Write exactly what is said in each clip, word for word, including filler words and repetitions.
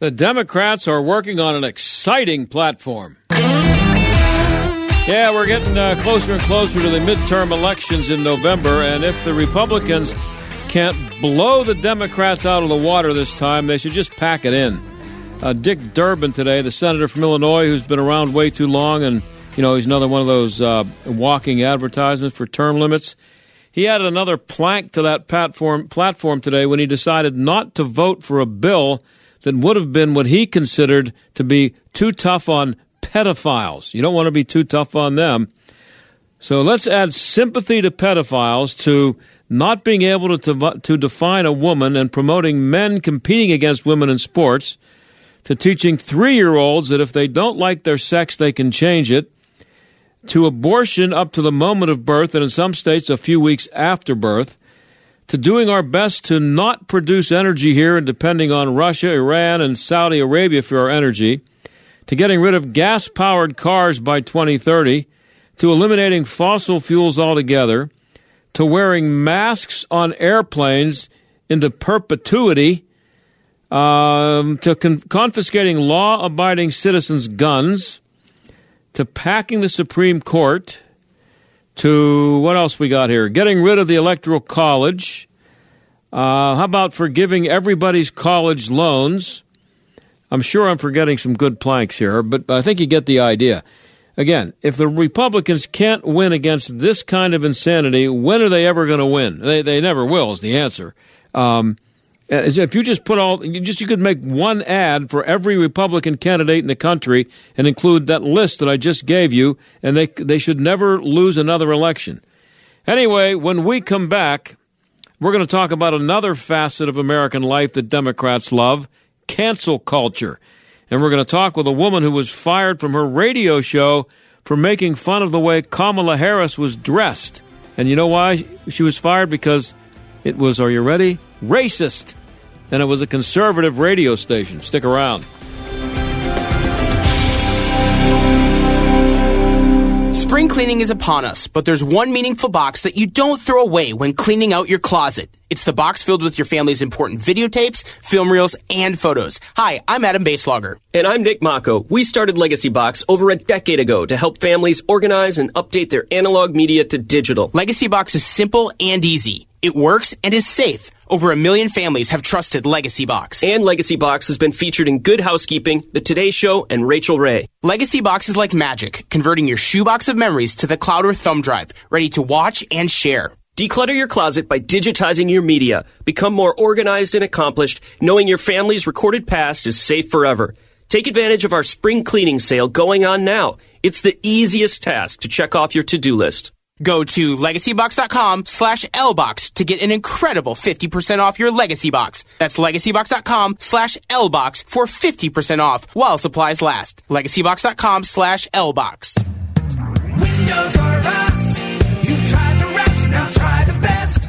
The Democrats are working on an exciting platform. Yeah, we're getting uh, closer and closer to the midterm elections in November, and if the Republicans can't blow the Democrats out of the water this time, they should just pack it in. Uh, Dick Durbin today, the senator from Illinois who's been around way too long, and you know, he's another one of those uh, walking advertisements for term limits. He added another plank to that platform, platform today when he decided not to vote for a bill that would have been what he considered to be too tough on pedophiles. You don't want to be too tough on them. So let's add sympathy to pedophiles to not being able to, to, to define a woman and promoting men competing against women in sports, to teaching three-year-olds that if they don't like their sex, they can change it, to abortion up to the moment of birth and in some states a few weeks after birth, to doing our best to not produce energy here and depending on Russia, Iran, and Saudi Arabia for our energy, to getting rid of gas-powered cars by twenty thirty, to eliminating fossil fuels altogether, to wearing masks on airplanes into perpetuity, um, to con- confiscating law-abiding citizens' guns, to packing the Supreme Court, to what else we got here? Getting rid of the Electoral College. Uh, how about forgiving everybody's college loans? I'm sure I'm forgetting some good planks here, but I think you get the idea. Again, if the Republicans can't win against this kind of insanity, when are they ever going to win? They they never will is the answer. Um, if you just put all, you just you could make one ad for every Republican candidate in the country and include that list that I just gave you, and they they should never lose another election. Anyway, when we come back, we're going to talk about another facet of American life that Democrats love, cancel culture. And we're going to talk with a woman who was fired from her radio show for making fun of the way Kamala Harris was dressed. And you know why she was fired? Because it was, are you ready? Racist. And it was a conservative radio station. Stick around. Spring cleaning is upon us, but there's one meaningful box that you don't throw away when cleaning out your closet. It's the box filled with your family's important videotapes, film reels, and photos. Hi, I'm Adam Baselogger. And I'm Nick Mocco. We started Legacy Box over a decade ago to help families organize and update their analog media to digital. Legacy Box is simple and easy. It works and is safe. Over a million families have trusted Legacy Box. And Legacy Box has been featured in Good Housekeeping, The Today Show, and Rachel Ray. Legacy Box is like magic, converting your shoebox of memories to the cloud or thumb drive, ready to watch and share. Declutter your closet by digitizing your media. Become more organized and accomplished, knowing your family's recorded past is safe forever. Take advantage of our spring cleaning sale going on now. It's the easiest task to check off your to-do list. Go to legacybox.com slash LBox to get an incredible fifty percent off your Legacy Box. That's legacybox.com slash LBox for fifty percent off while supplies last. Legacybox.com slash LBox. Windows R Us. You've tried the rest, now try the best.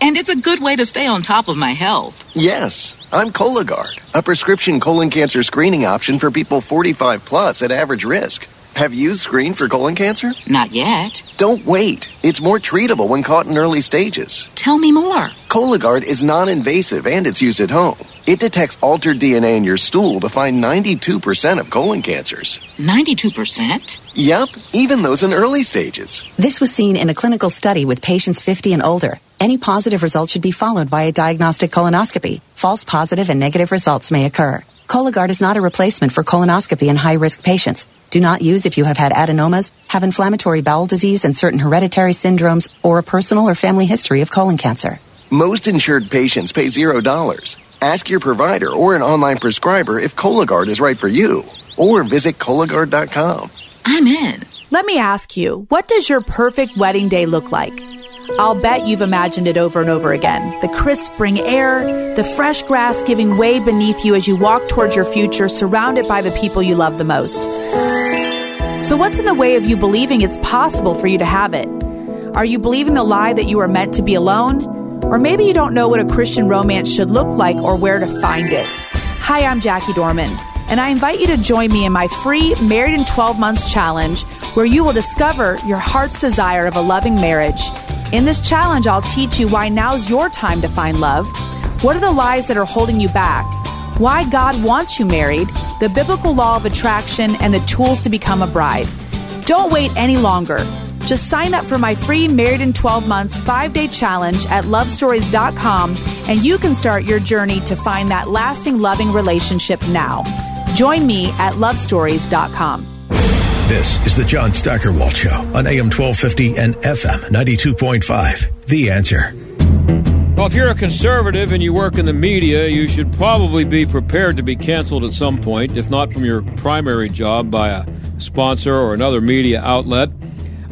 And it's a good way to stay on top of my health. Yes, I'm Cologuard, a prescription colon cancer screening option for people forty-five plus at average risk. Have you screened for colon cancer? Not yet. Don't wait. It's more treatable when caught in early stages. Tell me more. Cologuard is non-invasive and it's used at home. It detects altered D N A in your stool to find ninety-two percent of colon cancers. ninety-two percent? Yep, even those in early stages. This was seen in a clinical study with patients fifty and older. Any positive result should be followed by a diagnostic colonoscopy. False positive and negative results may occur. Cologuard is not a replacement for colonoscopy in high-risk patients. Do not use if you have had adenomas, have inflammatory bowel disease and certain hereditary syndromes, or a personal or family history of colon cancer. Most insured patients pay zero dollars. Ask your provider or an online prescriber if Cologuard is right for you, or visit Cologuard dot com. I'm in. Let me ask you, what does your perfect wedding day look like? I'll bet you've imagined it over and over again. The crisp spring air, the fresh grass giving way beneath you as you walk towards your future, surrounded by the people you love the most. So what's in the way of you believing it's possible for you to have it? Are you believing the lie that you are meant to be alone? Or maybe you don't know what a Christian romance should look like or where to find it. Hi, I'm Jackie Dorman, and I invite you to join me in my free Married in twelve months challenge, where you will discover your heart's desire of a loving marriage. In this challenge, I'll teach you why now's your time to find love. What are the lies that are holding you back? Why God wants you married, the biblical law of attraction, and the tools to become a bride. Don't wait any longer. Just sign up for my free Married in twelve months five-day challenge at love stories dot com, and you can start your journey to find that lasting, loving relationship now. Join me at love stories dot com. This is the John Steigerwald Show on A M twelve fifty and F M ninety-two point five. The Answer. Well, if you're a conservative and you work in the media, you should probably be prepared to be canceled at some point, if not from your primary job by a sponsor or another media outlet.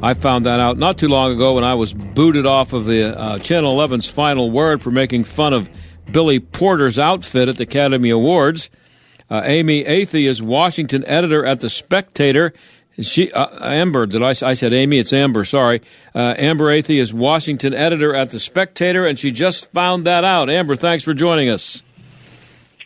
I found that out not too long ago when I was booted off of the uh, Channel eleven's Final Word for making fun of Billy Porter's outfit at the Academy Awards. Uh, Amy Athey is Washington editor at The Spectator. She uh, Amber, did I, I said Amy, it's Amber, sorry. Uh, Amber Athey is Washington editor at The Spectator, and she just found that out. Amber, thanks for joining us.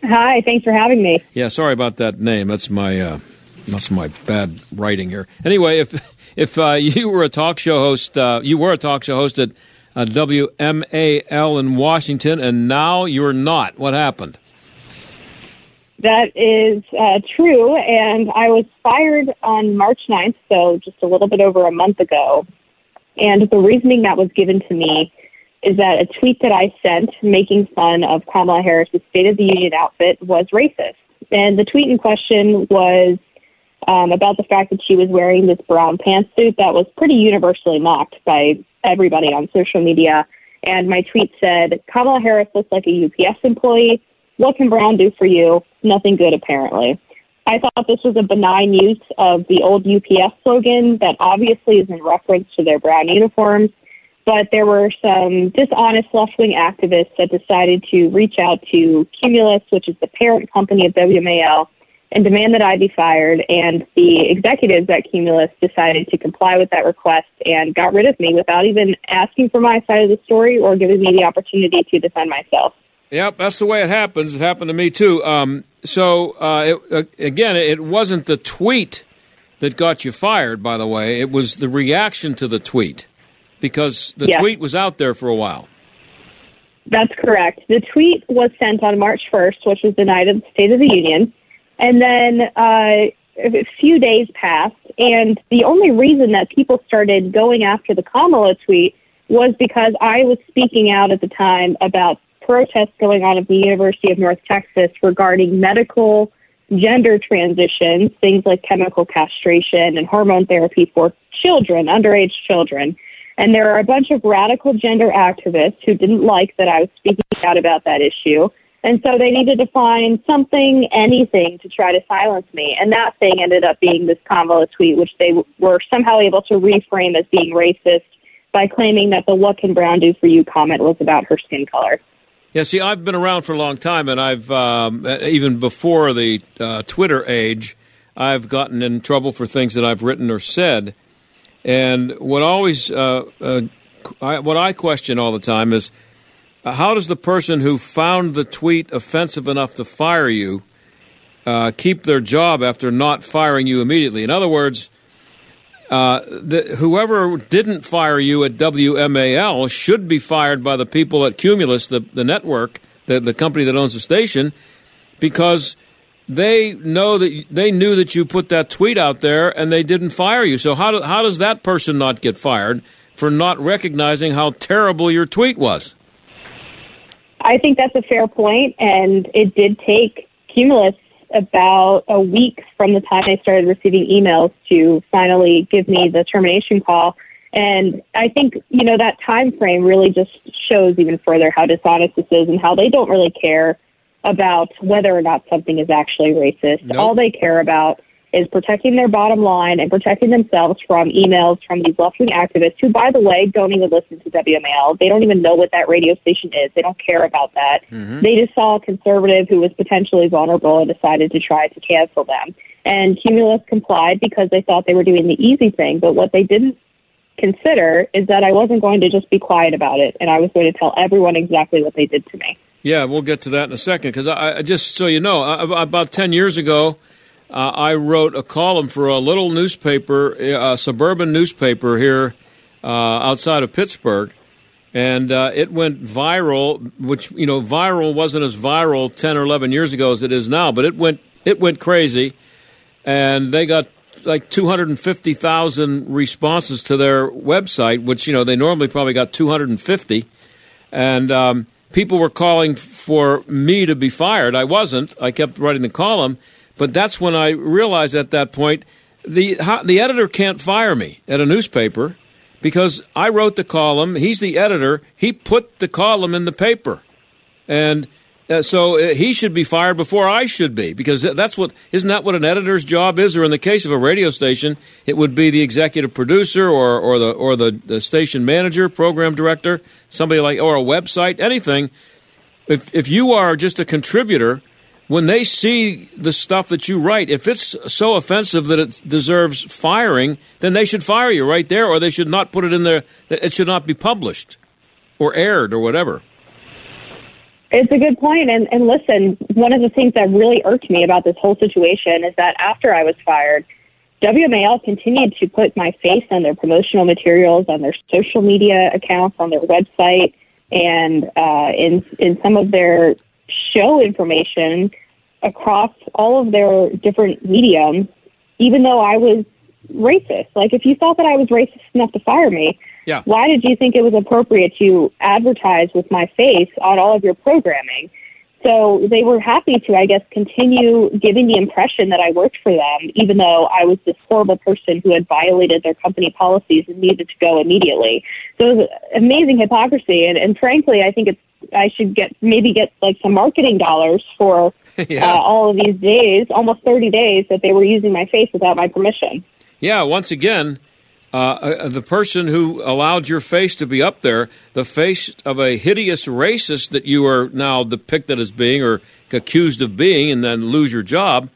Hi, thanks for having me. Yeah, sorry about that name. That's my, uh, that's my bad writing here. Anyway, if... If uh, you were a talk show host, uh, you were a talk show host at uh, W M A L in Washington, and now you're not. What happened? That is uh, true, and I was fired on March ninth, so just a little bit over a month ago. And the reasoning that was given to me is that a tweet that I sent making fun of Kamala Harris' State of the Union outfit was racist. And the tweet in question was Um, about the fact that she was wearing this brown pantsuit that was pretty universally mocked by everybody on social media. And my tweet said, Kamala Harris looks like a U P S employee. What can brown do for you? Nothing good, apparently. I thought this was a benign use of the old U P S slogan that obviously is in reference to their brown uniforms. But there were some dishonest left-wing activists that decided to reach out to Cumulus, which is the parent company of W M A L, and demand that I be fired, and the executives at Cumulus decided to comply with that request and got rid of me without even asking for my side of the story or giving me the opportunity to defend myself. Yep, that's the way it happens. It happened to me, too. Um, so, uh, it, uh, again, it wasn't the tweet that got you fired, by the way. It was the reaction to the tweet, because the yes. tweet was out there for a while. That's correct. The tweet was sent on March first, which was the night of the State of the Union. And then uh, a few days passed, and the only reason that people started going after the Kamala tweet was because I was speaking out at the time about protests going on at the University of North Texas regarding medical gender transitions, things like chemical castration and hormone therapy for children, underage children. And there are a bunch of radical gender activists who didn't like that I was speaking out about that issue. And so they needed to find something, anything, to try to silence me. And that thing ended up being this Kamala tweet, which they w- were somehow able to reframe as being racist by claiming that the what can brown do for you comment was about her skin color. Yeah, see, I've been around for a long time, and I've um, even before the uh, Twitter age, I've gotten in trouble for things that I've written or said. And what always uh, uh, I, what I question all the time is, uh, how does the person who found the tweet offensive enough to fire you uh, keep their job after not firing you immediately? In other words, uh, the, whoever didn't fire you at W M A L should be fired by the people at Cumulus, the, the network, the, the company that owns the station, because they know that they knew that you put that tweet out there and they didn't fire you. So how do, how does that person not get fired for not recognizing how terrible your tweet was? I think that's a fair point, and it did take Cumulus about a week from the time I started receiving emails to finally give me the termination call. And I think, you know, that time frame really just shows even further how dishonest this is and how they don't really care about whether or not something is actually racist. Nope. All they care about is protecting their bottom line and protecting themselves from emails from these left-wing activists who, by the way, don't even listen to W M A L. They don't even know what that radio station is. They don't care about that. Mm-hmm. They just saw a conservative who was potentially vulnerable and decided to try to cancel them. And Cumulus complied because they thought they were doing the easy thing. But what they didn't consider is that I wasn't going to just be quiet about it, and I was going to tell everyone exactly what they did to me. Yeah, we'll get to that in a second, because I, I just so you know, I, about ten years ago, uh, I wrote a column for a little newspaper, a suburban newspaper here uh, outside of Pittsburgh, and uh, it went viral, which, you know, viral wasn't as viral ten or eleven years ago as it is now, but it went it went crazy, and they got like two hundred fifty thousand responses to their website, which, you know, they normally probably got two hundred fifty, and um people were calling for me to be fired. I wasn't. I kept writing the column. But that's when I realized at that point, the the editor can't fire me at a newspaper because I wrote the column. He's the editor. He put the column in the paper. And uh, so he should be fired before I should be, because that's what isn't that what an editor's job is? Or in the case of a radio station, it would be the executive producer or, or the or the, the station manager, program director, somebody like, or a website, anything. If if you are just a contributor, when they see the stuff that you write, if it's so offensive that it deserves firing, then they should fire you right there, or they should not put it in there. It should not be published or aired or whatever. It's a good point. And, and listen, one of the things that really irked me about this whole situation is that after I was fired, W M A L continued to put my face on their promotional materials, on their social media accounts, on their website, and uh, in in some of their show information across all of their different mediums, even though I was racist. Like, if you thought that I was racist enough to fire me, yeah, why did you think it was appropriate to advertise with my face on all of your programming? So they were happy to, I guess, continue giving the impression that I worked for them, even though I was this horrible person who had violated their company policies and needed to go immediately. So it was amazing hypocrisy. And, and frankly, I think it's, I should get maybe get like some marketing dollars for yeah. uh, all of these days, almost thirty days that they were using my face without my permission. Yeah, once again, uh, the person who allowed your face to be up there, the face of a hideous racist that you are now depicted as being or accused of being, and then lose your job.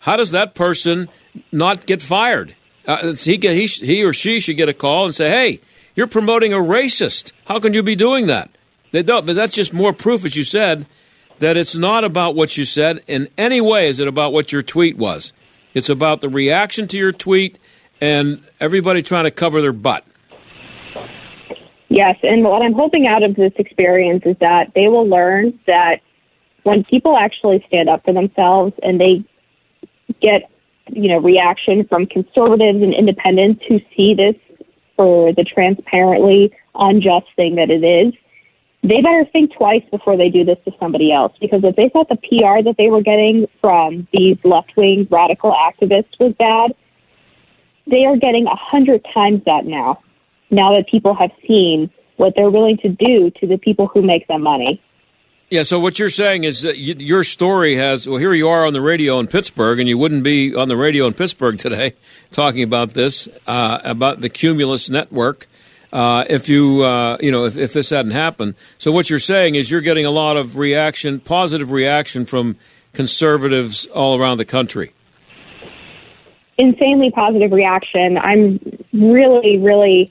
How does that person not get fired? Uh, he, he, he or she should get a call and say, hey, you're promoting a racist. How can you be doing that? They don't, but that's just more proof, as you said, that it's not about what you said in any way. Is it about what your tweet was? It's about the reaction to your tweet and everybody trying to cover their butt. Yes, and what I'm hoping out of this experience is that they will learn that when people actually stand up for themselves and they get, you know, reaction from conservatives and independents who see this for the transparently unjust thing that it is, they better think twice before they do this to somebody else, because if they thought the P R that they were getting from these left-wing radical activists was bad, they are getting a hundred times that now, now that people have seen what they're willing to do to the people who make them money. Yeah, so what you're saying is that you, your story has, well, here you are on the radio in Pittsburgh, and you wouldn't be on the radio in Pittsburgh today talking about this, uh, about the Cumulus Network, Uh, if you, uh, you know, if, if this hadn't happened. So what you're saying is you're getting a lot of reaction, positive reaction from conservatives all around the country. Insanely positive reaction. I'm really, really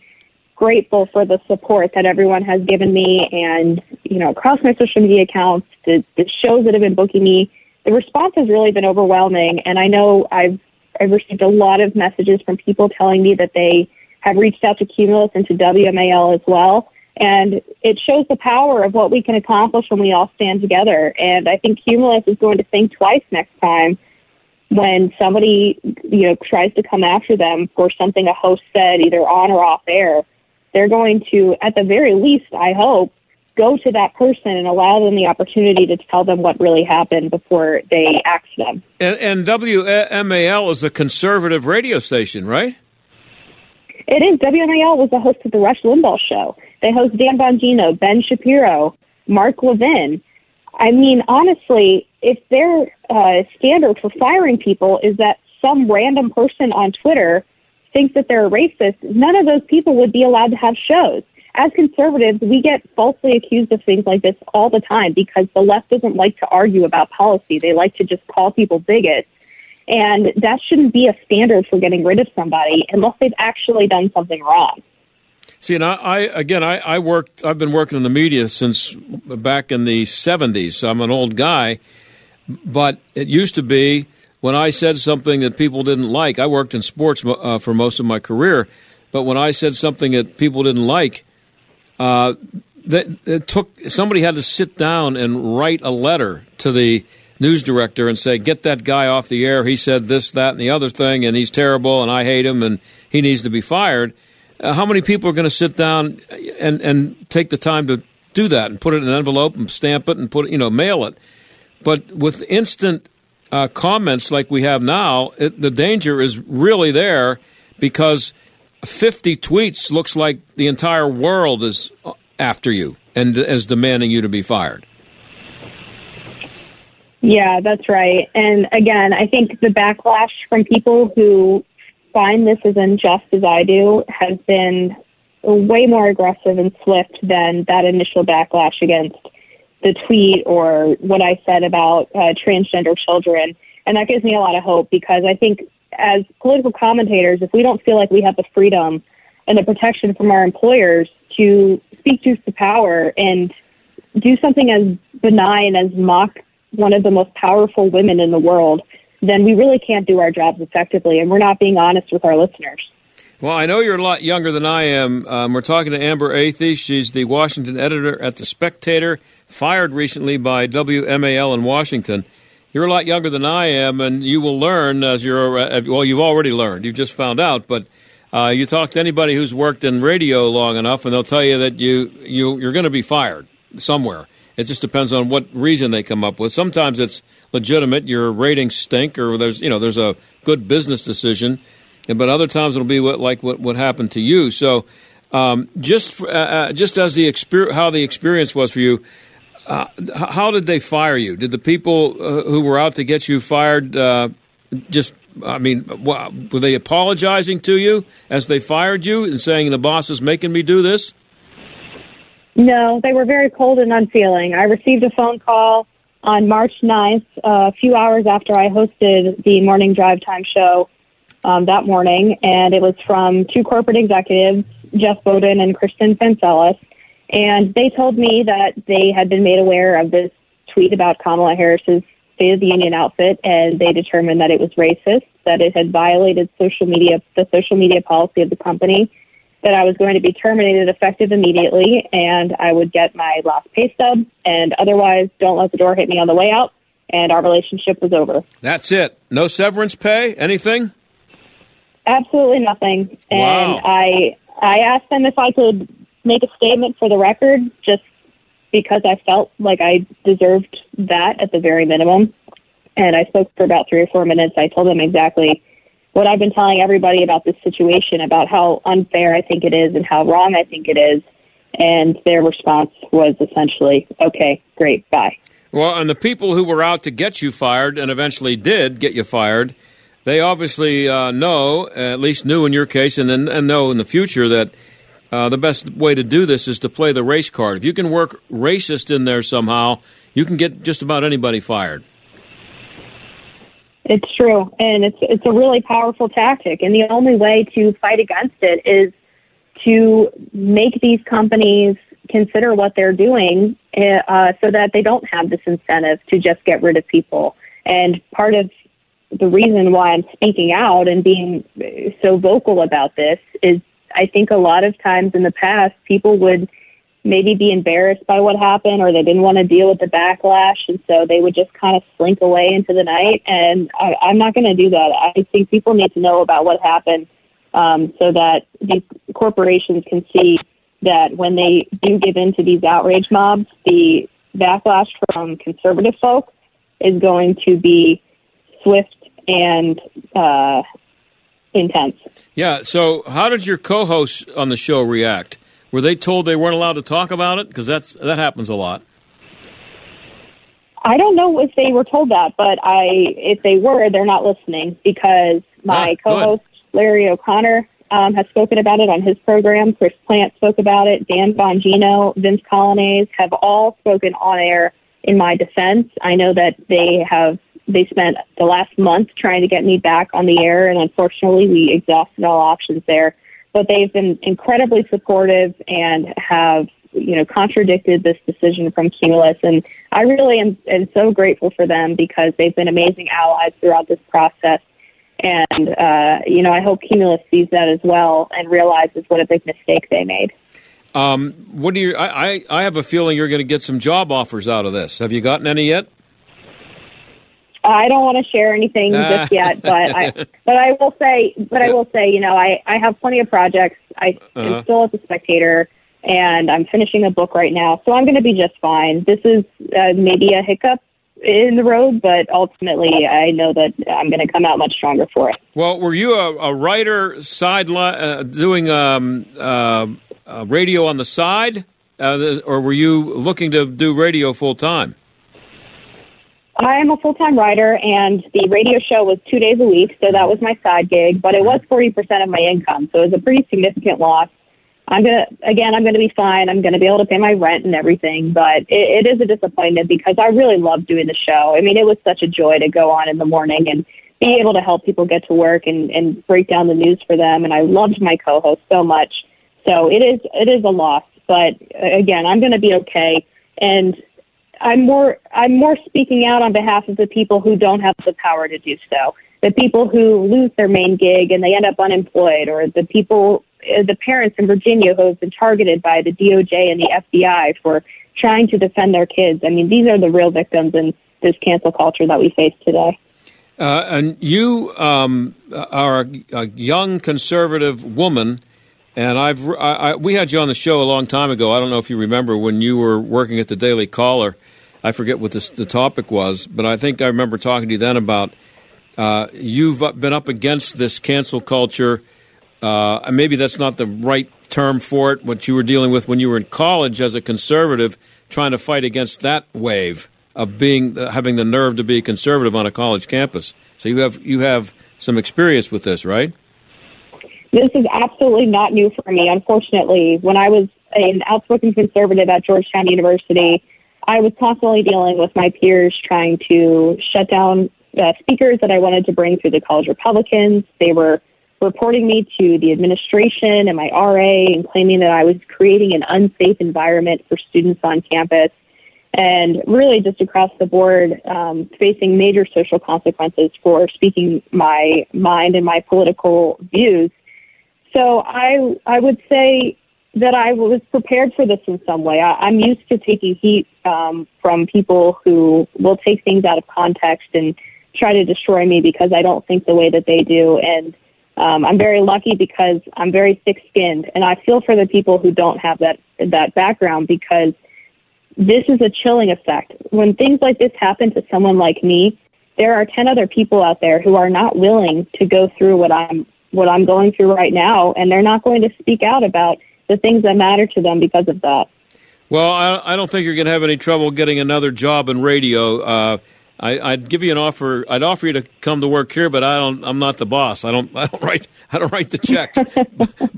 grateful for the support that everyone has given me, and, you know, across my social media accounts, the, the shows that have been booking me, the response has really been overwhelming. And I know I've, I've received a lot of messages from people telling me that they have reached out to Cumulus and to W M A L as well. And it shows the power of what we can accomplish when we all stand together. And I think Cumulus is going to think twice next time when somebody, you know, tries to come after them for something a host said, either on or off air. They're going to, at the very least, I hope, go to that person and allow them the opportunity to tell them what really happened before they act them. And, and W M A L is a conservative radio station, right? It is. W M A L was the host of the Rush Limbaugh Show. They host Dan Bongino, Ben Shapiro, Mark Levin. I mean, honestly, if their uh, standard for firing people is that some random person on Twitter thinks that they're a racist, none of those people would be allowed to have shows. As conservatives, we get falsely accused of things like this all the time because the left doesn't like to argue about policy. They like to just call people bigots. And that shouldn't be a standard for getting rid of somebody unless they've actually done something wrong. See, and I, I again, I, I worked, I've been working in the media since back in the seventies. So I'm an old guy, but it used to be when I said something that people didn't like, I worked in sports uh, for most of my career, but when I said something that people didn't like, uh, that it took somebody had to sit down and write a letter to the news director and say, get that guy off the air. He said this, that, and the other thing, and he's terrible, and I hate him, and he needs to be fired. Uh, how many people are going to sit down and, and take the time to do that and put it in an envelope and stamp it and put it, you know, mail it? But with instant uh, comments like we have now, it, the danger is really there because fifty tweets looks like the entire world is after you and is demanding you to be fired. Yeah, that's right. And again, I think the backlash from people who find this as unjust as I do has been way more aggressive and swift than that initial backlash against the tweet or what I said about uh, transgender children. And that gives me a lot of hope because I think as political commentators, if we don't feel like we have the freedom and the protection from our employers to speak truth to power and do something as benign as mock one of the most powerful women in the world, then we really can't do our jobs effectively, and we're not being honest with our listeners. Well, I know you're a lot younger than I am. Um, we're talking to Amber Athey. She's the Washington editor at The Spectator, fired recently by W M A L in Washington. You're a lot younger than I am, and you will learn as you're, well, you've already learned. You've just found out, but uh, you talk to anybody who's worked in radio long enough, and they'll tell you that you, you, you're going to be fired somewhere. It just depends on what reason they come up with. Sometimes it's legitimate. Your ratings stink, or there's you know there's a good business decision, but other times it'll be what, like what, what happened to you. So um, just uh, just as the exper- how the experience was for you, uh, how did they fire you? Did the people uh, who were out to get you fired uh, just? I mean, were they apologizing to you as they fired you and saying the boss is making me do this? No, they were very cold and unfeeling. I received a phone call on March ninth, uh, a few hours after I hosted the morning drive time show um, that morning, and it was from two corporate executives, Jeff Bowden and Kristen Fancelis, and they told me that they had been made aware of this tweet about Kamala Harris's State of the Union outfit, and they determined that it was racist, that it had violated social media, the social media policy of the company, that I was going to be terminated effective immediately, and I would get my last pay stub, and otherwise don't let the door hit me on the way out, and our relationship was over. That's it. No severance pay? Anything? Absolutely nothing. Wow. And I I asked them if I could make a statement for the record just because I felt like I deserved that at the very minimum. And I spoke for about three or four minutes. I told them exactly what I've been telling everybody about this situation, about how unfair I think it is and how wrong I think it is. And their response was essentially, okay, great, bye. Well, and the people who were out to get you fired and eventually did get you fired, they obviously uh, know, at least knew in your case, and, and know in the future that uh, the best way to do this is to play the race card. If you can work racist in there somehow, you can get just about anybody fired. It's true, and it's it's a really powerful tactic, and the only way to fight against it is to make these companies consider what they're doing uh, so that they don't have this incentive to just get rid of people. And part of the reason why I'm speaking out and being so vocal about this is I think a lot of times in the past, people would maybe be embarrassed by what happened or they didn't want to deal with the backlash. And so they would just kind of slink away into the night. And I, I'm not going to do that. I think people need to know about what happened um, so that these corporations can see that when they do give in to these outrage mobs, the backlash from conservative folk is going to be swift and uh, intense. Yeah, so how did your co-hosts on the show react? Were they told they weren't allowed to talk about it? Because that's that happens a lot. I don't know if they were told that, but I if they were, they're not listening because my ah, co-host, good. Larry O'Connor, Um, has spoken about it on his program. Chris Plant spoke about it. Dan Bongino, Vince Colonnais have all spoken on air in my defense. I know that they have they spent the last month trying to get me back on the air, and unfortunately, we exhausted all options there. But they've been incredibly supportive and have you know contradicted this decision from Cumulus, and I really am, am so grateful for them because they've been amazing allies throughout this process. And, uh, you know, I hope Cumulus sees that as well and realizes what a big mistake they made. Um, what do you? I, I have a feeling you're going to get some job offers out of this. Have you gotten any yet? I don't want to share anything ah. just yet, but I, but I will say, but I will say, you know, I, I have plenty of projects. I am uh-huh. still at The Spectator, and I'm finishing a book right now, so I'm going to be just fine. This is uh, maybe a hiccup in the road, but ultimately I know that I'm going to come out much stronger for it. Well, were you a, a writer sideline uh, doing um, uh, uh, radio on the side, uh, or were you looking to do radio full time? I am a full time writer, and the radio show was two days a week, so that was my side gig. But it was forty percent of my income, so it was a pretty significant loss. I'm gonna again. I'm gonna be fine. I'm gonna be able to pay my rent and everything. But it, it is a disappointment because I really love doing the show. I mean, it was such a joy to go on in the morning and be able to help people get to work and, and break down the news for them. And I loved my co-host so much. So it is it is a loss. But again, I'm gonna be okay. And I'm more I'm more speaking out on behalf of the people who don't have the power to do so. The people who lose their main gig and they end up unemployed, or the people. The parents in Virginia who have been targeted by the D O J and the F B I for trying to defend their kids. I mean, these are the real victims in this cancel culture that we face today. Uh, and you um, are a young conservative woman, and I've I, I, we had you on the show a long time ago. I don't know if you remember when you were working at the Daily Caller. I forget what this, the topic was, but I think I remember talking to you then about uh, you've been up against this cancel culture. Uh, maybe that's not the right term for it, what you were dealing with when you were in college as a conservative, trying to fight against that wave of being uh, having the nerve to be a conservative on a college campus. So you have you have some experience with this, right? This is absolutely not new for me, unfortunately. When I was an outspoken conservative at Georgetown University, I was constantly dealing with my peers trying to shut down uh, speakers that I wanted to bring through the college Republicans. They were reporting me to the administration and my R A and claiming that I was creating an unsafe environment for students on campus, and really just across the board um, facing major social consequences for speaking my mind and my political views. So I I would say that I was prepared for this in some way. I, I'm used to taking heat um, from people who will take things out of context and try to destroy me because I don't think the way that they do. And Um, I'm very lucky because I'm very thick-skinned, and I feel for the people who don't have that that background because this is a chilling effect. When things like this happen to someone like me, there are ten other people out there who are not willing to go through what I'm what I'm going through right now, and they're not going to speak out about the things that matter to them because of that. Well, I, I don't think you're going to have any trouble getting another job in radio. Uh I, I'd give you an offer. I'd offer you to come to work here, but I don't. I'm not the boss. I don't. I don't write. I don't write the checks.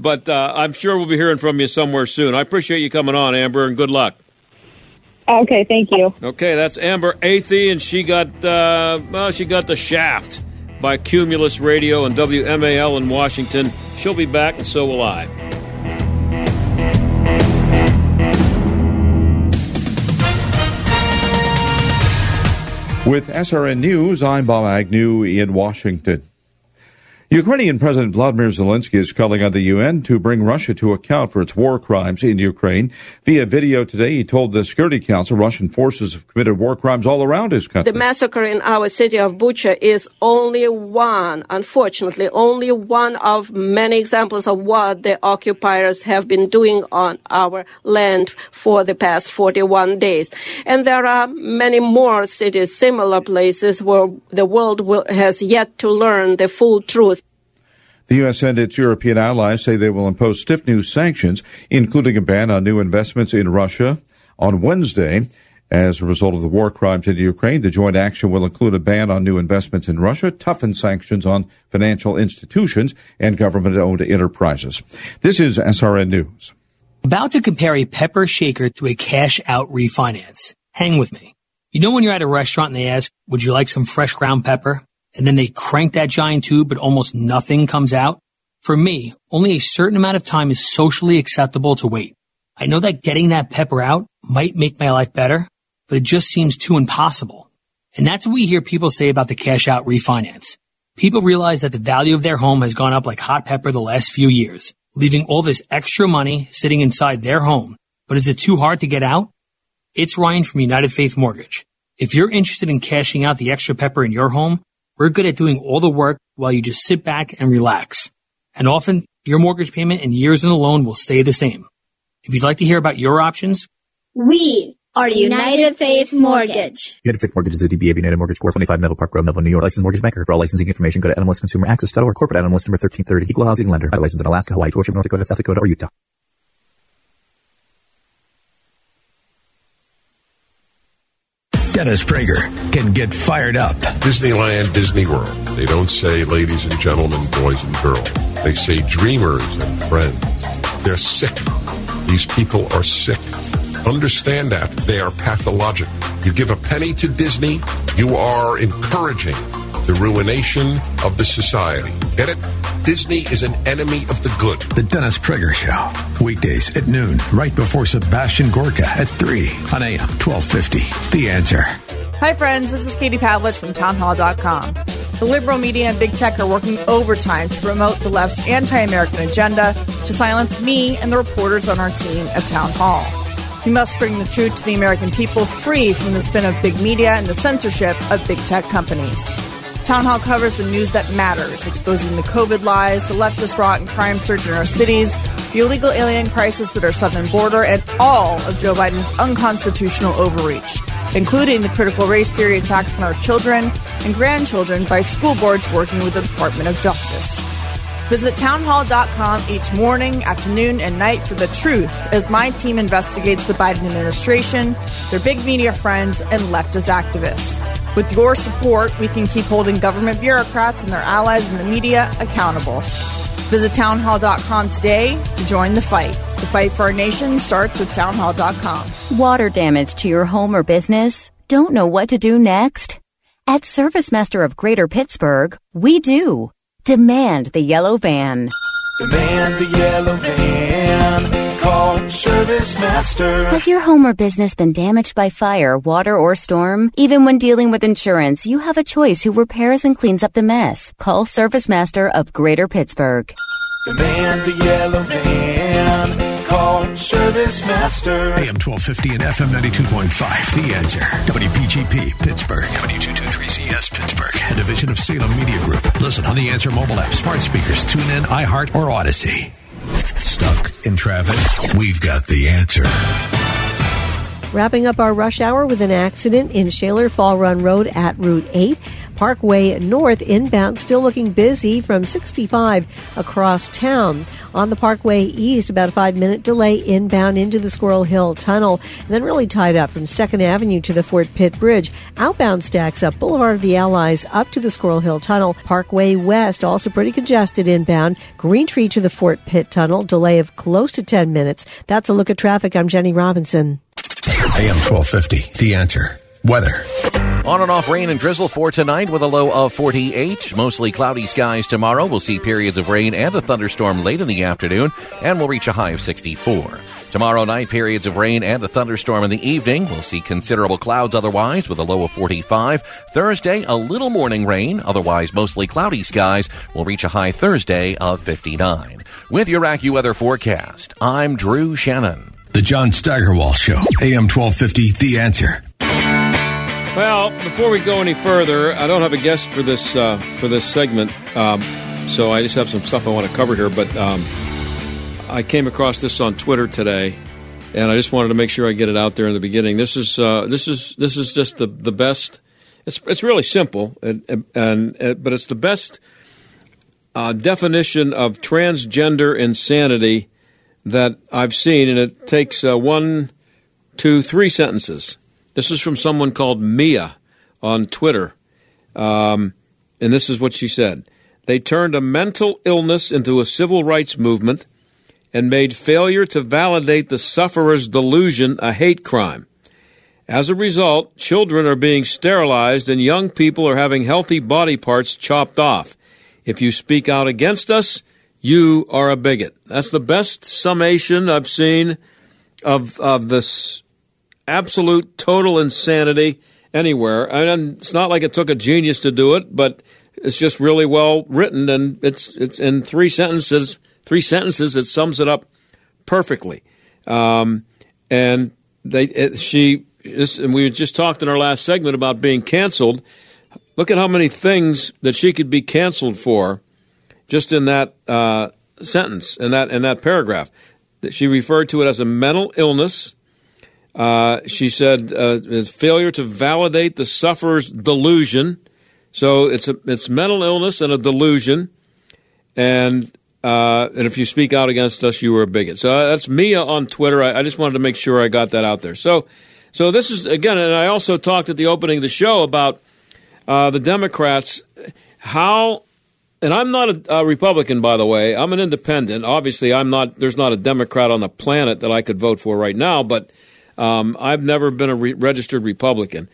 but uh, I'm sure we'll be hearing from you somewhere soon. I appreciate you coming on, Amber, and good luck. Okay, thank you. Okay, that's Amber Athey, and she got uh, well, she got the shaft by Cumulus Radio and W M A L in Washington. She'll be back, and so will I. With S R N News, I'm Bob Agnew in Washington. Ukrainian President Vladimir Zelensky is calling on the U N to bring Russia to account for its war crimes in Ukraine. Via video today, he told the Security Council Russian forces have committed war crimes all around his country. The massacre in our city of Bucha is only one, unfortunately, only one of many examples of what the occupiers have been doing on our land for the past forty-one days. And there are many more cities, similar places, where the world will, has yet to learn the full truth. The U S and its European allies say they will impose stiff new sanctions, including a ban on new investments in Russia on Wednesday. As a result of the war crimes in Ukraine, the joint action will include a ban on new investments in Russia, toughened sanctions on financial institutions, and government-owned enterprises. This is S R N News. About to compare a pepper shaker to a cash-out refinance. Hang with me. You know when you're at a restaurant and they ask, would you like some fresh ground pepper? And then they crank that giant tube, but almost nothing comes out. For me, only a certain amount of time is socially acceptable to wait. I know that getting that pepper out might make my life better, but it just seems too impossible. And that's what we hear people say about the cash out refinance. People realize that the value of their home has gone up like hot pepper the last few years, leaving all this extra money sitting inside their home. But is it too hard to get out? It's Ryan from United Faith Mortgage. If you're interested in cashing out the extra pepper in your home, we're good at doing all the work while you just sit back and relax. And often, your mortgage payment and years in the loan will stay the same. If you'd like to hear about your options, we are United Faith Mortgage. United Faith Mortgage is a D B A of United Mortgage Corp, twenty-five Melville Park Road, Melville, New York. Licensed mortgage banker. For all licensing information, go to animalist consumer access dot org or corporate animalist number thirteen thirty. Equal housing lender. By license in Alaska, Hawaii, Georgia, North Dakota, South Dakota, or Utah. Dennis Prager can get fired up. Disneyland, Disney World. They don't say ladies and gentlemen, boys and girls. They say dreamers and friends. They're sick. These people are sick. Understand that. They are pathologic. You give a penny to Disney, you are encouraging the ruination of the society. Get it? Disney is an enemy of the good. The Dennis Prager Show. Weekdays at noon, right before Sebastian Gorka at three on A M twelve fifty. The Answer. Hi, friends. This is Katie Pavlich from Townhall dot com. The liberal media and big tech are working overtime to promote the left's anti-American agenda to silence me and the reporters on our team at Town Hall. We must bring the truth to the American people free from the spin of big media and the censorship of big tech companies. Town Hall covers the news that matters, exposing the COVID lies, the leftist rot and crime surge in our cities, the illegal alien crisis at our southern border, and all of Joe Biden's unconstitutional overreach, including the critical race theory attacks on our children and grandchildren by school boards working with the Department of Justice. Visit townhall dot com each morning, afternoon, and night for the truth as my team investigates the Biden administration, their big media friends, and leftist activists. With your support, we can keep holding government bureaucrats and their allies in the media accountable. Visit townhall dot com today to join the fight. The fight for our nation starts with townhall dot com. Water damage to your home or business? Don't know what to do next? At ServiceMaster of Greater Pittsburgh, we do. Demand the yellow van. Demand the yellow van. Call ServiceMaster. Has your home or business been damaged by fire, water, or storm? Even when dealing with insurance, you have a choice who repairs and cleans up the mess. Call ServiceMaster of Greater Pittsburgh. Demand the yellow van. Call ServiceMaster. A M twelve fifty and F M ninety-two point five. The Answer. W P G P Pittsburgh. W two two three C S Pittsburgh. A division of Salem Media Group. Listen on the Answer mobile app, smart speakers, tune in, iHeart, or Odyssey. Stuck in traffic? We've got the answer. Wrapping up our rush hour with an accident in Shaler Fall Run Road at Route eight. Parkway North inbound still looking busy from sixty-five across town. On the Parkway East, about a five-minute delay inbound into the Squirrel Hill Tunnel. And then really tied up from second Avenue to the Fort Pitt Bridge. Outbound stacks up Boulevard of the Allies up to the Squirrel Hill Tunnel. Parkway West also pretty congested inbound. Green Tree to the Fort Pitt Tunnel. Delay of close to ten minutes. That's a look at traffic. I'm Jenny Robinson. A M twelve fifty, The Answer. Weather. On and off rain and drizzle for tonight with a low of forty-eight. Mostly cloudy skies tomorrow. We'll see periods of rain and a thunderstorm late in the afternoon, and we'll reach a high of sixty-four. Tomorrow night, periods of rain and a thunderstorm in the evening. We'll see considerable clouds otherwise with a low of forty-five. Thursday, a little morning rain, otherwise mostly cloudy skies. We'll reach a high Thursday of fifty-nine. With your AccuWeather forecast, I'm Drew Shannon. The John Steigerwald Show, A M twelve fifty, The Answer. Well, before we go any further, I don't have a guest for this uh, for this segment, um, so I just have some stuff I want to cover here. But um, I came across this on Twitter today, and I just wanted to make sure I get it out there in the beginning. This is uh, this is this is just the the best. It's it's really simple, and, and, and but it's the best uh, definition of transgender insanity that I've seen, and it takes uh, one, two, three sentences. This is from someone called Mia on Twitter, um, and this is what she said. They turned a mental illness into a civil rights movement and made failure to validate the sufferer's delusion a hate crime. As a result, children are being sterilized and young people are having healthy body parts chopped off. If you speak out against us, you are a bigot. That's the best summation I've seen of of this absolute total insanity anywhere. And it's not like it took a genius to do it, but it's just really well written, and it's it's in three sentences. Three sentences. It sums it up perfectly. Um, and they it, she this, and we just talked in our last segment about being canceled. Look at how many things that she could be canceled for, just in that uh, sentence, in that in that paragraph. That she referred to it as a mental illness. Uh, she said uh, it's failure to validate the sufferer's delusion. So it's a, it's mental illness and a delusion, and uh, and if you speak out against us, you are a bigot. So that's Mia on Twitter. I, I just wanted to make sure I got that out there. So so this is, again, and I also talked at the opening of the show about uh, the Democrats, how, and I'm not a, a Republican, by the way. I'm an independent. Obviously, I'm not. There's not a Democrat on the planet that I could vote for right now, but Um, I've never been a re- registered Republican,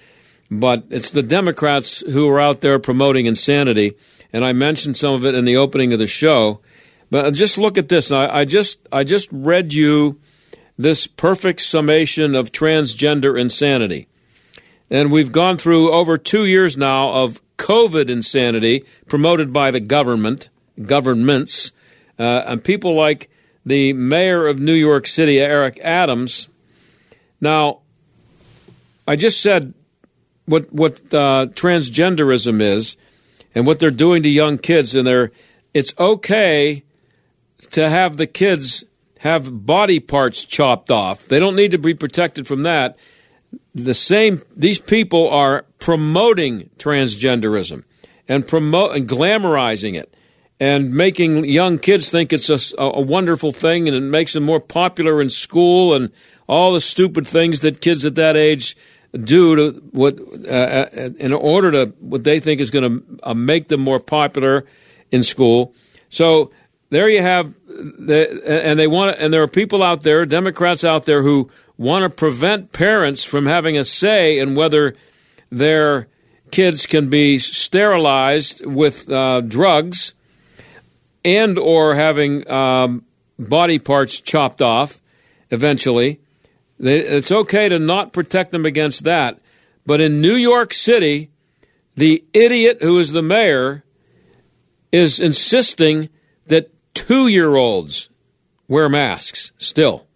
but it's the Democrats who are out there promoting insanity, and I mentioned some of it in the opening of the show. But just look at this. I, I just I just read you this perfect summation of transgender insanity, and we've gone through over two years now of COVID insanity promoted by the government, governments, uh, and people like the mayor of New York City, Eric Adams. Now, I just said what what uh, transgenderism is and what they're doing to young kids, and they're, it's okay to have the kids have body parts chopped off. They don't need to be protected from that. The same, these people are promoting transgenderism and promote and glamorizing it and making young kids think it's a, a wonderful thing, and it makes them more popular in school and all the stupid things that kids at that age do to what uh, in order to what they think is going to uh, make them more popular in school. So there you have, the, and they want, and there are people out there, Democrats out there, who want to prevent parents from having a say in whether their kids can be sterilized with uh, drugs and or having um, body parts chopped off eventually. It's okay to not protect them against that. But in New York City, the idiot who is the mayor is insisting that two-year-olds wear masks still.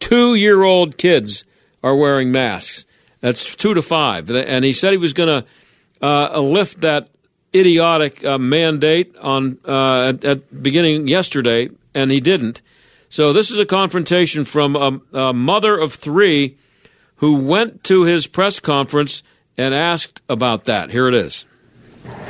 Two-year-old kids are wearing masks. That's two to five. And he said he was going to uh, lift that idiotic uh, mandate on uh, at, at beginning yesterday, and he didn't. So this is a confrontation from a, a mother of three who went to his press conference and asked about that. Here it is.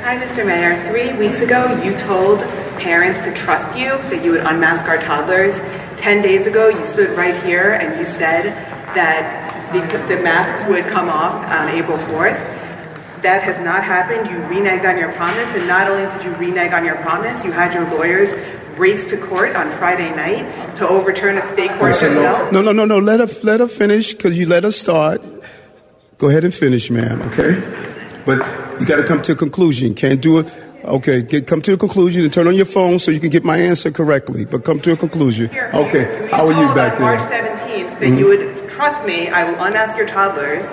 Hi, Mister Mayor. Three weeks ago, you told parents to trust you, that you would unmask our toddlers. Ten days ago, you stood right here and you said that the, the masks would come off on April fourth. That has not happened. You reneged on your promise, and not only did you renege on your promise, you had your lawyers race to court on Friday night to overturn a state court. No, no, no, no, no. Let her, let her finish, because you let her start. Go ahead and finish, ma'am, okay? But you got to come to a conclusion. Can't do it. Okay, get, come to a conclusion and turn on your phone so you can get my answer correctly. But come to a conclusion. Here, okay, how are you back there? March seventeenth, that mm-hmm. you would trust me. I will unask your toddlers.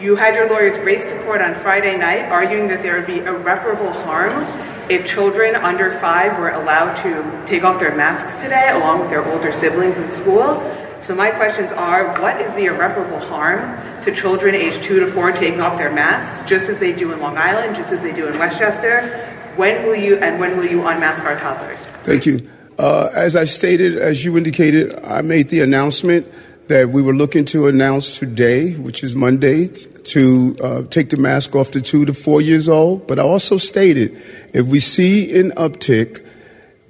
You had your lawyers race to court on Friday night arguing that there would be irreparable harm if children under five were allowed to take off their masks today along with their older siblings in school. So my questions are, what is the irreparable harm to children aged two to four taking off their masks, just as they do in Long Island, just as they do in Westchester? When will you, and when will you unmask our toddlers? Thank you. Uh, as I stated, as you indicated, I made the announcement that we were looking to announce today, which is Monday, to uh, take the mask off to two to four years old. But I also stated, if we see an uptick,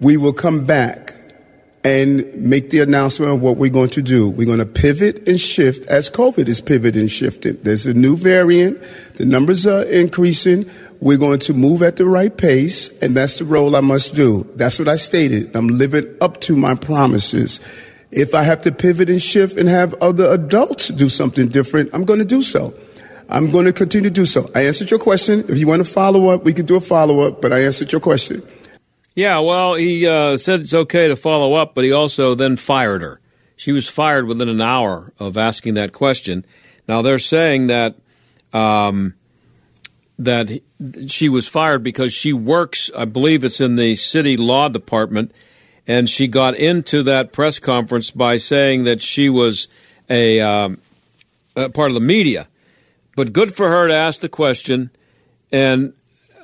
we will come back and make the announcement of what we're going to do. We're going to pivot and shift as COVID is pivoting and shifting. There's a new variant. The numbers are increasing. We're going to move at the right pace, and that's the role I must do. That's what I stated. I'm living up to my promises. If I have to pivot and shift and have other adults do something different, I'm going to do so. I'm going to continue to do so. I answered your question. If you want to follow up, we can do a follow-up, but I answered your question. Yeah, well, he uh, said it's okay to follow up, but he also then fired her. She was fired within an hour of asking that question. Now, they're saying that um, that she was fired because she works, I believe it's in the city law department, and she got into that press conference by saying that she was a, um, a part of the media. But good for her to ask the question. And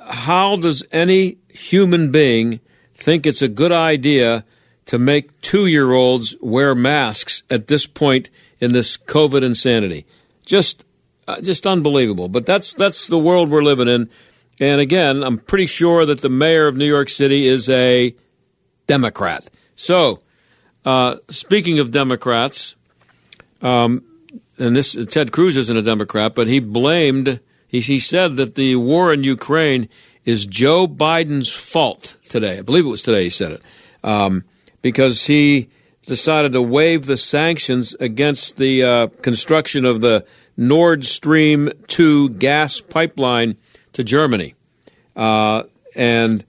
how does any human being think it's a good idea to make two-year-olds wear masks at this point in this COVID insanity? Just uh, just unbelievable. But that's that's the world we're living in. And again, I'm pretty sure that the mayor of New York City is a Democrat. So, uh, speaking of Democrats, um, and this Ted Cruz isn't a Democrat, but he blamed, he, he said that the war in Ukraine is Joe Biden's fault today. I believe it was today he said it, um, because he decided to waive the sanctions against the uh, construction of the Nord Stream two gas pipeline to Germany. Uh, and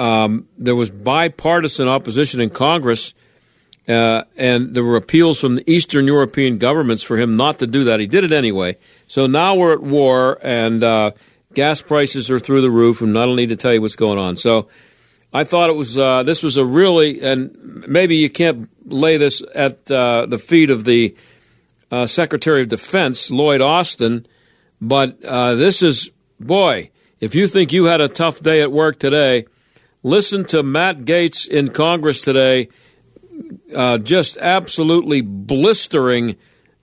Um, there was bipartisan opposition in Congress, uh, and there were appeals from the Eastern European governments for him not to do that. He did it anyway. So now we're at war, and uh, gas prices are through the roof, and I don't need to tell you what's going on. So I thought it was uh, this was a really, and maybe you can't lay this at uh, the feet of the uh, Secretary of Defense, Lloyd Austin, but uh, this is, boy, if you think you had a tough day at work today, listen to Matt Gaetz in Congress today, uh, just absolutely blistering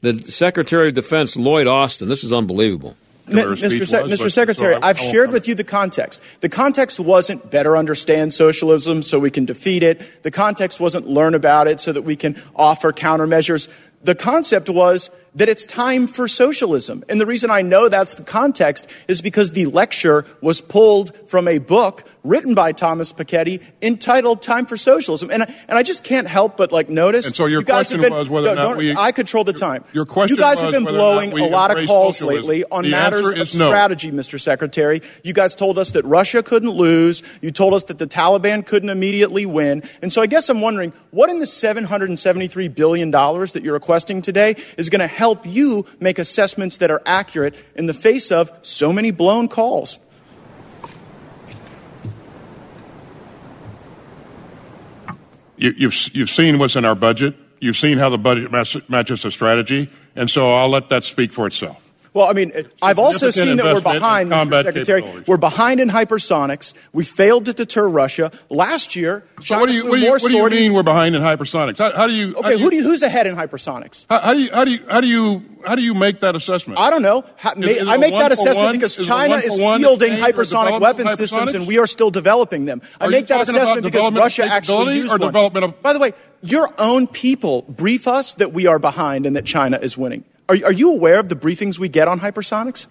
the Secretary of Defense, Lloyd Austin. This is unbelievable. M- Mister Se- Mister Secretary, so I, I've I shared with you the context. The context wasn't better understand socialism so we can defeat it. The context wasn't learn about it so that we can offer countermeasures. The concept was that it's time for socialism. And the reason I know that's the context is because the lecture was pulled from a book written by Thomas Piketty entitled Time for Socialism. And I, and I just can't help but, like, notice. And so your you guys question been, was whether or no, not we... I control the your, time. Your question You guys have been blowing a lot of calls socialism. lately on the matters of no. strategy, Mister Secretary. You guys told us that Russia couldn't lose. You told us that the Taliban couldn't immediately win. And so I guess I'm wondering, what in the seven hundred seventy-three billion dollars that you're requesting today is going to help help you make assessments that are accurate in the face of so many blown calls? You, you've, you've seen what's in our budget. You've seen how the budget matches the strategy. And so I'll let that speak for itself. Well, I mean, I've also seen that we're behind, Mister Secretary. We're behind in hypersonics. We failed to deter Russia last year. So what do you what do you, what do you mean we're behind in hypersonics? How, how do you? Okay, who do you, who's ahead in hypersonics? How, how do you how do you how do you how do you make that assessment? I don't know. How, is, is I make that assessment one, because is China is fielding hypersonic weapon hypersonics? systems, and we are still developing them. I are make that assessment because Russia actually used or one. Of- By the way, your own people brief us that we are behind and that China is winning. Are, are you aware of the briefings we get on hypersonics?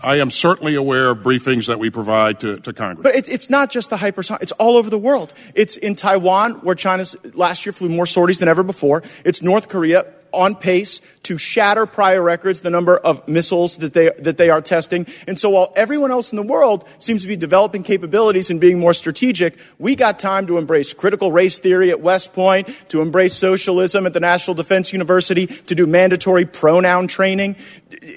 I am certainly aware of briefings that we provide to, to Congress. But it, it's not just the hypersonics. It's all over the world. It's in Taiwan, where China last year flew more sorties than ever before. It's North Korea. on pace to shatter prior records, the number of missiles that they that they are testing. And so while everyone else in the world seems to be developing capabilities and being more strategic, we got time to embrace critical race theory at West Point, to embrace socialism at the National Defense University, to do mandatory pronoun training.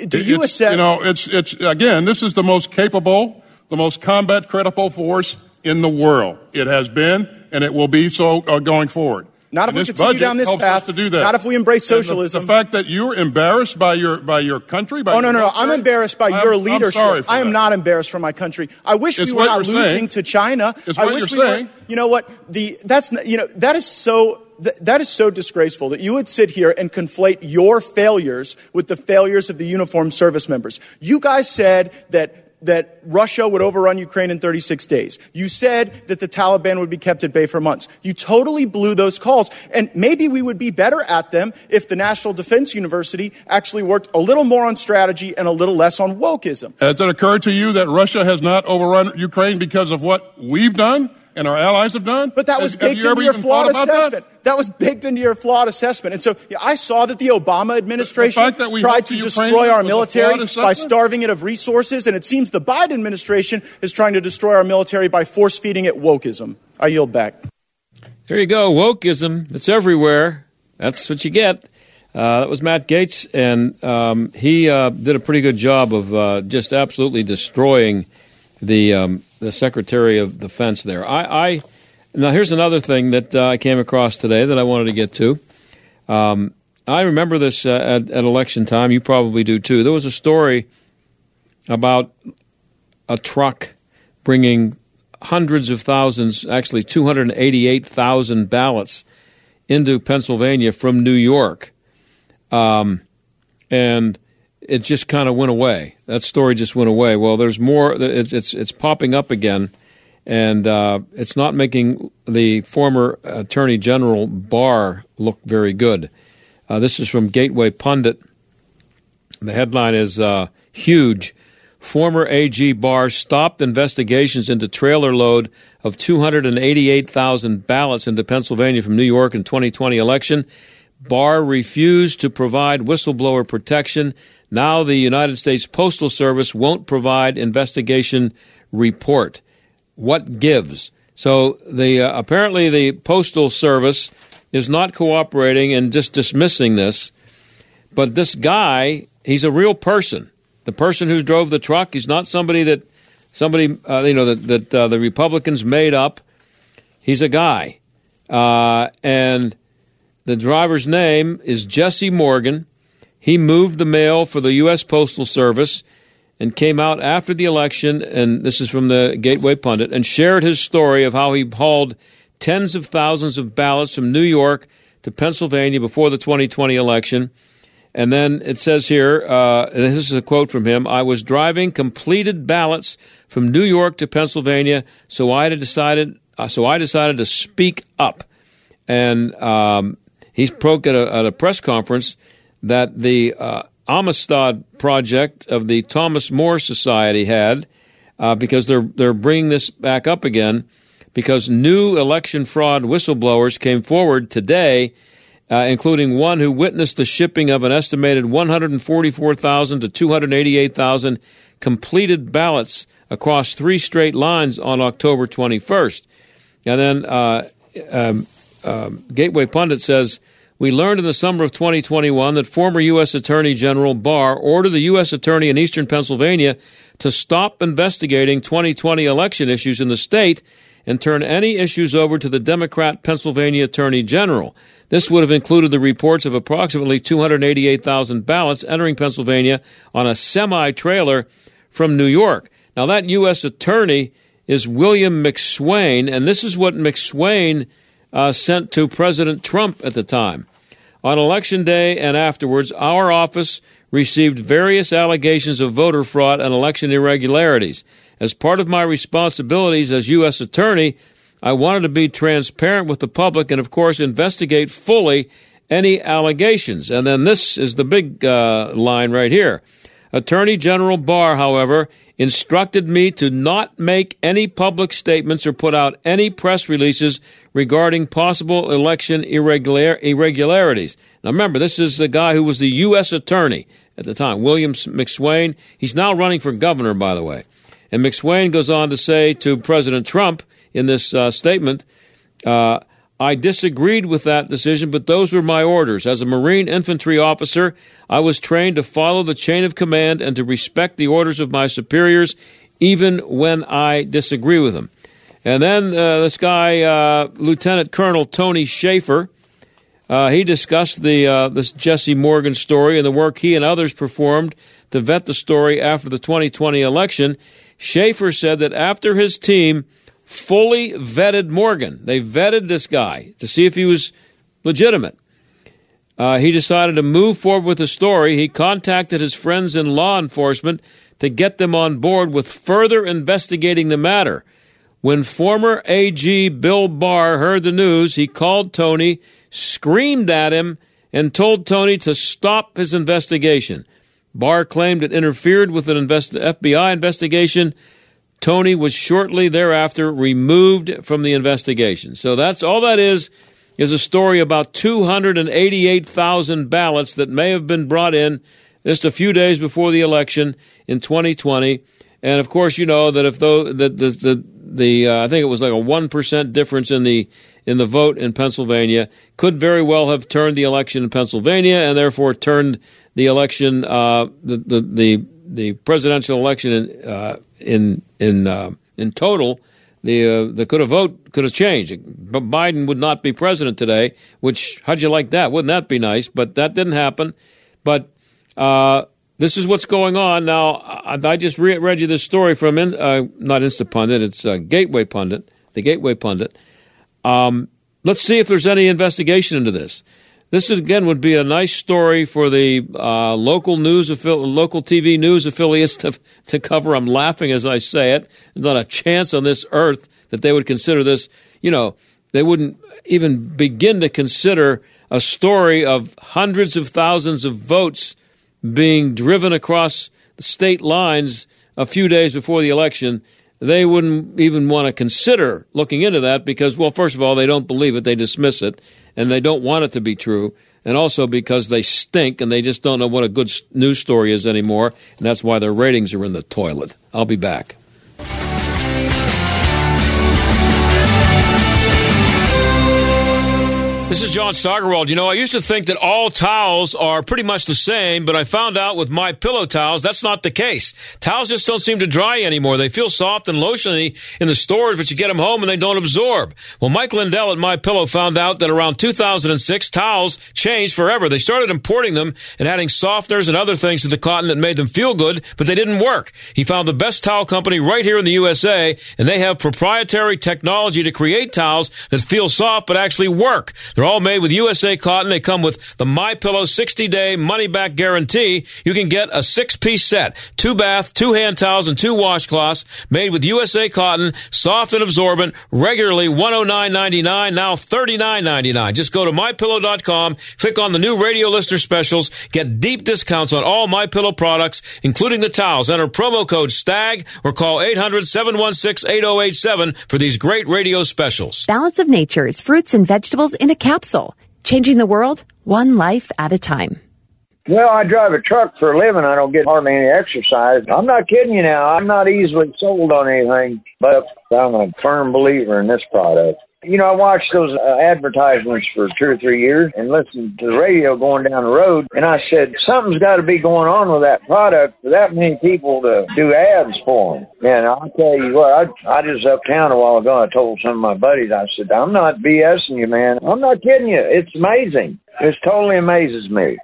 Do you it's, accept? You know, it's it's again, this is the most capable, the most combat credible force in the world. It has been, and it will be so uh, going forward. Not if and we continue down this path. To do that. Not if we embrace socialism. The, the fact that you're embarrassed by your by your country. By oh no, no, no! I'm embarrassed by I'm, your leadership. I'm I am that. not embarrassed for my country. I wish it's we were not losing saying. to China. It's I what wish you're we saying. Were, you know what? The that's you know that is so. That is so disgraceful that you would sit here and conflate your failures with the failures of the uniformed service members. You guys said that that Russia would overrun Ukraine in thirty-six days. You said that the Taliban would be kept at bay for months. You totally blew those calls. And maybe we would be better at them if the National Defense University actually worked a little more on strategy and a little less on wokeism. Has it occurred to you that Russia has not overrun Ukraine because of what we've done? And our allies have done? But that was have, baked have into your flawed assessment. That? that was baked into your flawed assessment. And so yeah, I saw that the Obama administration the, the fact that we tried to destroy our military by starving it of resources. And it seems the Biden administration is trying to destroy our military by force-feeding it wokeism. I yield back. There you go, wokeism. It's everywhere. That's what you get. Uh, that was Matt Gaetz, and um, he uh, did a pretty good job of uh, just absolutely destroying the um, the Secretary of Defense there. I, I now here's another thing that uh, I came across today that I wanted to get to. Um, I remember this uh, at, at election time. You probably do too. There was a story about a truck bringing hundreds of thousands, actually two hundred eighty-eight thousand ballots into Pennsylvania from New York, um, and it just kind of went away. That story just went away. Well, there's more. It's it's it's popping up again, and uh, it's not making the former Attorney General Barr look very good. Uh, this is from Gateway Pundit. The headline is uh, huge. Former A G Barr stopped investigations into trailer load of two hundred eighty-eight thousand ballots into Pennsylvania from New York in twenty twenty election. Barr refused to provide whistleblower protection. Now the United States Postal Service won't provide investigation report. What gives? So the uh, apparently the Postal Service is not cooperating and just dismissing this. But this guy, he's a real person. The person who drove the truck, he's not somebody that somebody uh, you know that that uh, the Republicans made up. He's a guy, uh, and. The driver's name is Jesse Morgan. He moved the mail for the U S. Postal Service and came out after the election, and this is from the Gateway Pundit, and shared his story of how he hauled tens of thousands of ballots from New York to Pennsylvania before the twenty twenty election. And then it says here, uh, and this is a quote from him, "I was driving completed ballots from New York to Pennsylvania, so I decided, uh, so I decided to speak up." And um he spoke at a, at a press conference that the uh, Amistad project of the Thomas More Society had, uh, because they're they're bringing this back up again, because new election fraud whistleblowers came forward today, uh, including one who witnessed the shipping of an estimated one hundred forty-four thousand to two hundred eighty-eight thousand completed ballots across three straight lines on October twenty-first, and then. Uh, um, Um, Gateway Pundit says, we learned in the summer of twenty twenty-one that former U S. Attorney General Barr ordered the U S attorney in eastern Pennsylvania to stop investigating twenty twenty election issues in the state and turn any issues over to the Democrat Pennsylvania Attorney General. This would have included the reports of approximately two hundred eighty-eight thousand ballots entering Pennsylvania on a semi-trailer from New York. Now, that U S attorney is William McSwain, and this is what McSwain Uh, sent to President Trump at the time. On Election Day and afterwards, our office received various allegations of voter fraud and election irregularities. As part of my responsibilities as U S attorney, I wanted to be transparent with the public and, of course, investigate fully any allegations. And then this is the big uh, line right here. Attorney General Barr, however, instructed me to not make any public statements or put out any press releases regarding possible election irregular- irregularities. Now, remember, this is the guy who was the U S attorney at the time, William McSwain. He's now running for governor, by the way. And McSwain goes on to say to President Trump in this uh, statement, uh, I disagreed with that decision, but those were my orders. As a Marine infantry officer, I was trained to follow the chain of command and to respect the orders of my superiors, even when I disagree with them. And then uh, this guy, uh, Lieutenant Colonel Tony Schaefer, uh, he discussed the uh, this Jesse Morgan story and the work he and others performed to vet the story after the twenty twenty election. Schaefer said that after his team fully vetted Morgan, they vetted this guy to see if he was legitimate, Uh, he decided to move forward with the story. He contacted his friends in law enforcement to get them on board with further investigating the matter. When former A G Bill Barr heard the news, he called Tony, screamed at him, and told Tony to stop his investigation. Barr claimed it interfered with an invest- F B I investigation. Tony was shortly thereafter removed from the investigation. So that's all that is, is a story about two hundred eighty-eight thousand ballots that may have been brought in just a few days before the election in twenty twenty. And, of course, you know that if though the the, the, the uh, I think it was like a one percent difference in the in the vote in Pennsylvania could very well have turned the election in Pennsylvania and therefore turned the election, uh, the, the, the, the presidential election in uh In in uh, in total, the uh, the could have vote could have changed. But Biden would not be president today. Which, how'd you like that? Wouldn't that be nice? But that didn't happen. But uh, this is what's going on now. I, I just re- read you this story from in, uh, not Instapundit. It's uh, Gateway Pundit. The Gateway Pundit. Um, let's see if there's any investigation into this. This again would be a nice story for the uh, local news, local T V news affiliates to to cover. I'm laughing as I say it. There's not a chance on this earth that they would consider this. You know, they wouldn't even begin to consider a story of hundreds of thousands of votes being driven across the state lines a few days before the election. They wouldn't even want to consider looking into that because, well, first of all, they don't believe it. They dismiss it, and they don't want it to be true, and also because they stink and they just don't know what a good news story is anymore, and that's why their ratings are in the toilet. I'll be back. This is John Steigerwald. You know, I used to think that all towels are pretty much the same, but I found out with MyPillow towels, that's not the case. Towels just don't seem to dry anymore. They feel soft and lotiony in the stores, but you get them home and they don't absorb. Well, Mike Lindell at MyPillow found out that around two thousand six, towels changed forever. They started importing them and adding softeners and other things to the cotton that made them feel good, but they didn't work. He found the best towel company right here in the U S A, and they have proprietary technology to create towels that feel soft but actually work. They're all made with U S A cotton. They come with the MyPillow sixty-day money-back guarantee. You can get a six-piece set, two bath, two hand towels, and two washcloths made with U S A cotton, soft and absorbent, regularly one hundred nine dollars and ninety-nine cents, now thirty-nine dollars and ninety-nine cents. Just go to My Pillow dot com, click on the new radio listener specials, get deep discounts on all MyPillow products, including the towels. Enter promo code STAG or call eight hundred, seven one six, eight zero eight seven for these great radio specials. Balance of Nature's fruits and vegetables in a capsule, changing the world one life at a time. Well, I drive a truck for a living. I don't get hardly any exercise. I'm not kidding you now. I'm not easily sold on anything, but I'm a firm believer in this product. You know, I watched those uh, advertisements for two or three years and listened to the radio going down the road, and I said, something's got to be going on with that product for that many people to do ads for them. And I'll tell you what, I, I just uptown a while ago, I told some of my buddies, I said, I'm not BSing you, man. I'm not kidding you. It's amazing. It totally amazes me.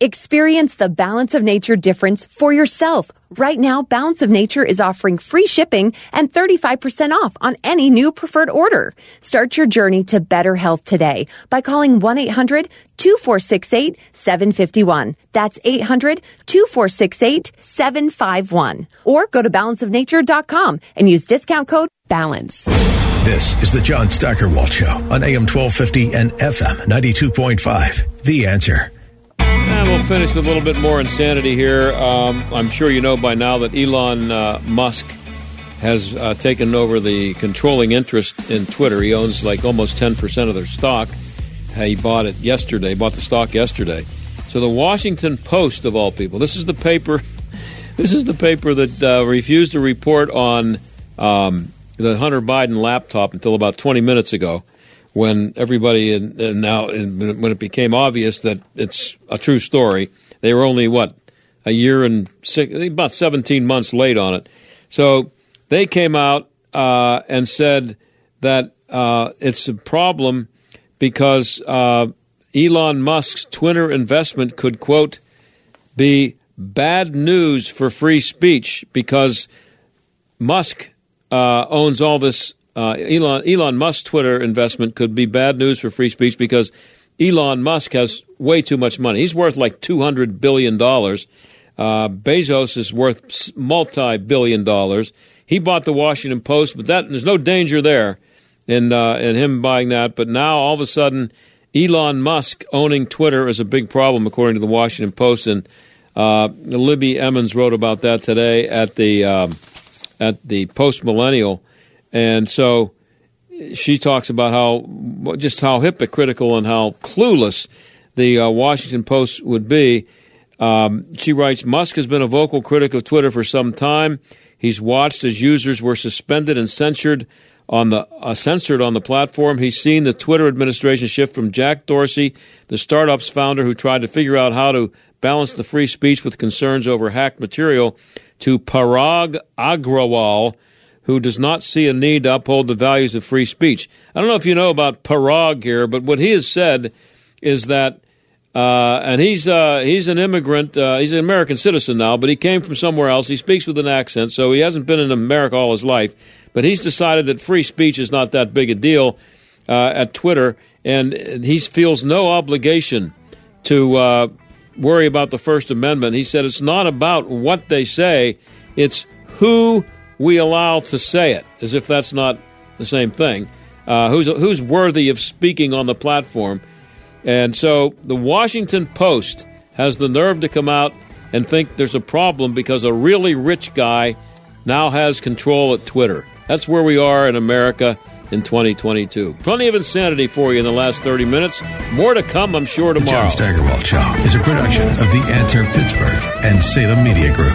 Experience the Balance of Nature difference for yourself. Right now, Balance of Nature is offering free shipping and thirty-five percent off on any new preferred order. Start your journey to better health today by calling one eight hundred, two four six eight, seven five one. That's eight hundred, two four six eight, seven five one. Or go to balance of nature dot com and use discount code BALANCE. This is the John Steigerwald Show on A M twelve fifty and F M ninety-two point five. The Answer. And we'll finish with a little bit more insanity here. Um, I'm sure you know by now that Elon uh, Musk has uh, taken over the controlling interest in Twitter. He owns like almost ten percent of their stock. He bought it yesterday, bought the stock yesterday. So the Washington Post, of all people, this is the paper, this is the paper that uh, refused to report on um, the Hunter Biden laptop until about twenty minutes ago, when everybody in, in now in, when it became obvious that it's a true story. They were only what a year and six, about seventeen months late on it. So they came out uh, and said that uh, it's a problem because Uh, Elon Musk's Twitter investment could, quote, be bad news for free speech because Musk uh, owns all this. Uh, Elon Elon Musk's Twitter investment could be bad news for free speech because Elon Musk has way too much money. He's worth like two hundred billion dollars. Uh, Bezos is worth multi-billion dollars. He bought the Washington Post, but that there's no danger there in, uh, in him buying that. But now all of a sudden, Elon Musk owning Twitter is a big problem, according to the Washington Post, and uh, Libby Emmons wrote about that today at the um, at the Post Millennial, and so she talks about how just how hypocritical and how clueless the uh, Washington Post would be. Um, she writes, Musk has been a vocal critic of Twitter for some time. He's watched as users were suspended and censored. On the uh, censored on the platform, he's seen the Twitter administration shift from Jack Dorsey, the startup's founder who tried to figure out how to balance the free speech with concerns over hacked material, to Parag Agrawal, who does not see a need to uphold the values of free speech. I don't know if you know about Parag here, but what he has said is that, uh, and he's uh, he's an immigrant, uh, he's an American citizen now, but he came from somewhere else. He speaks with an accent, so he hasn't been in America all his life. But he's decided that free speech is not that big a deal uh, at Twitter, and he feels no obligation to uh, worry about the First Amendment. He said it's not about what they say, it's who we allow to say it, as if that's not the same thing. Uh, who's, who's worthy of speaking on the platform? And so the Washington Post has the nerve to come out and think there's a problem because a really rich guy now has control at Twitter. That's where we are in America in twenty twenty-two. Plenty of insanity for you in the last thirty minutes. More to come, I'm sure, tomorrow. The John Steigerwald Show is a production of The Answer Pittsburgh and Salem Media Group.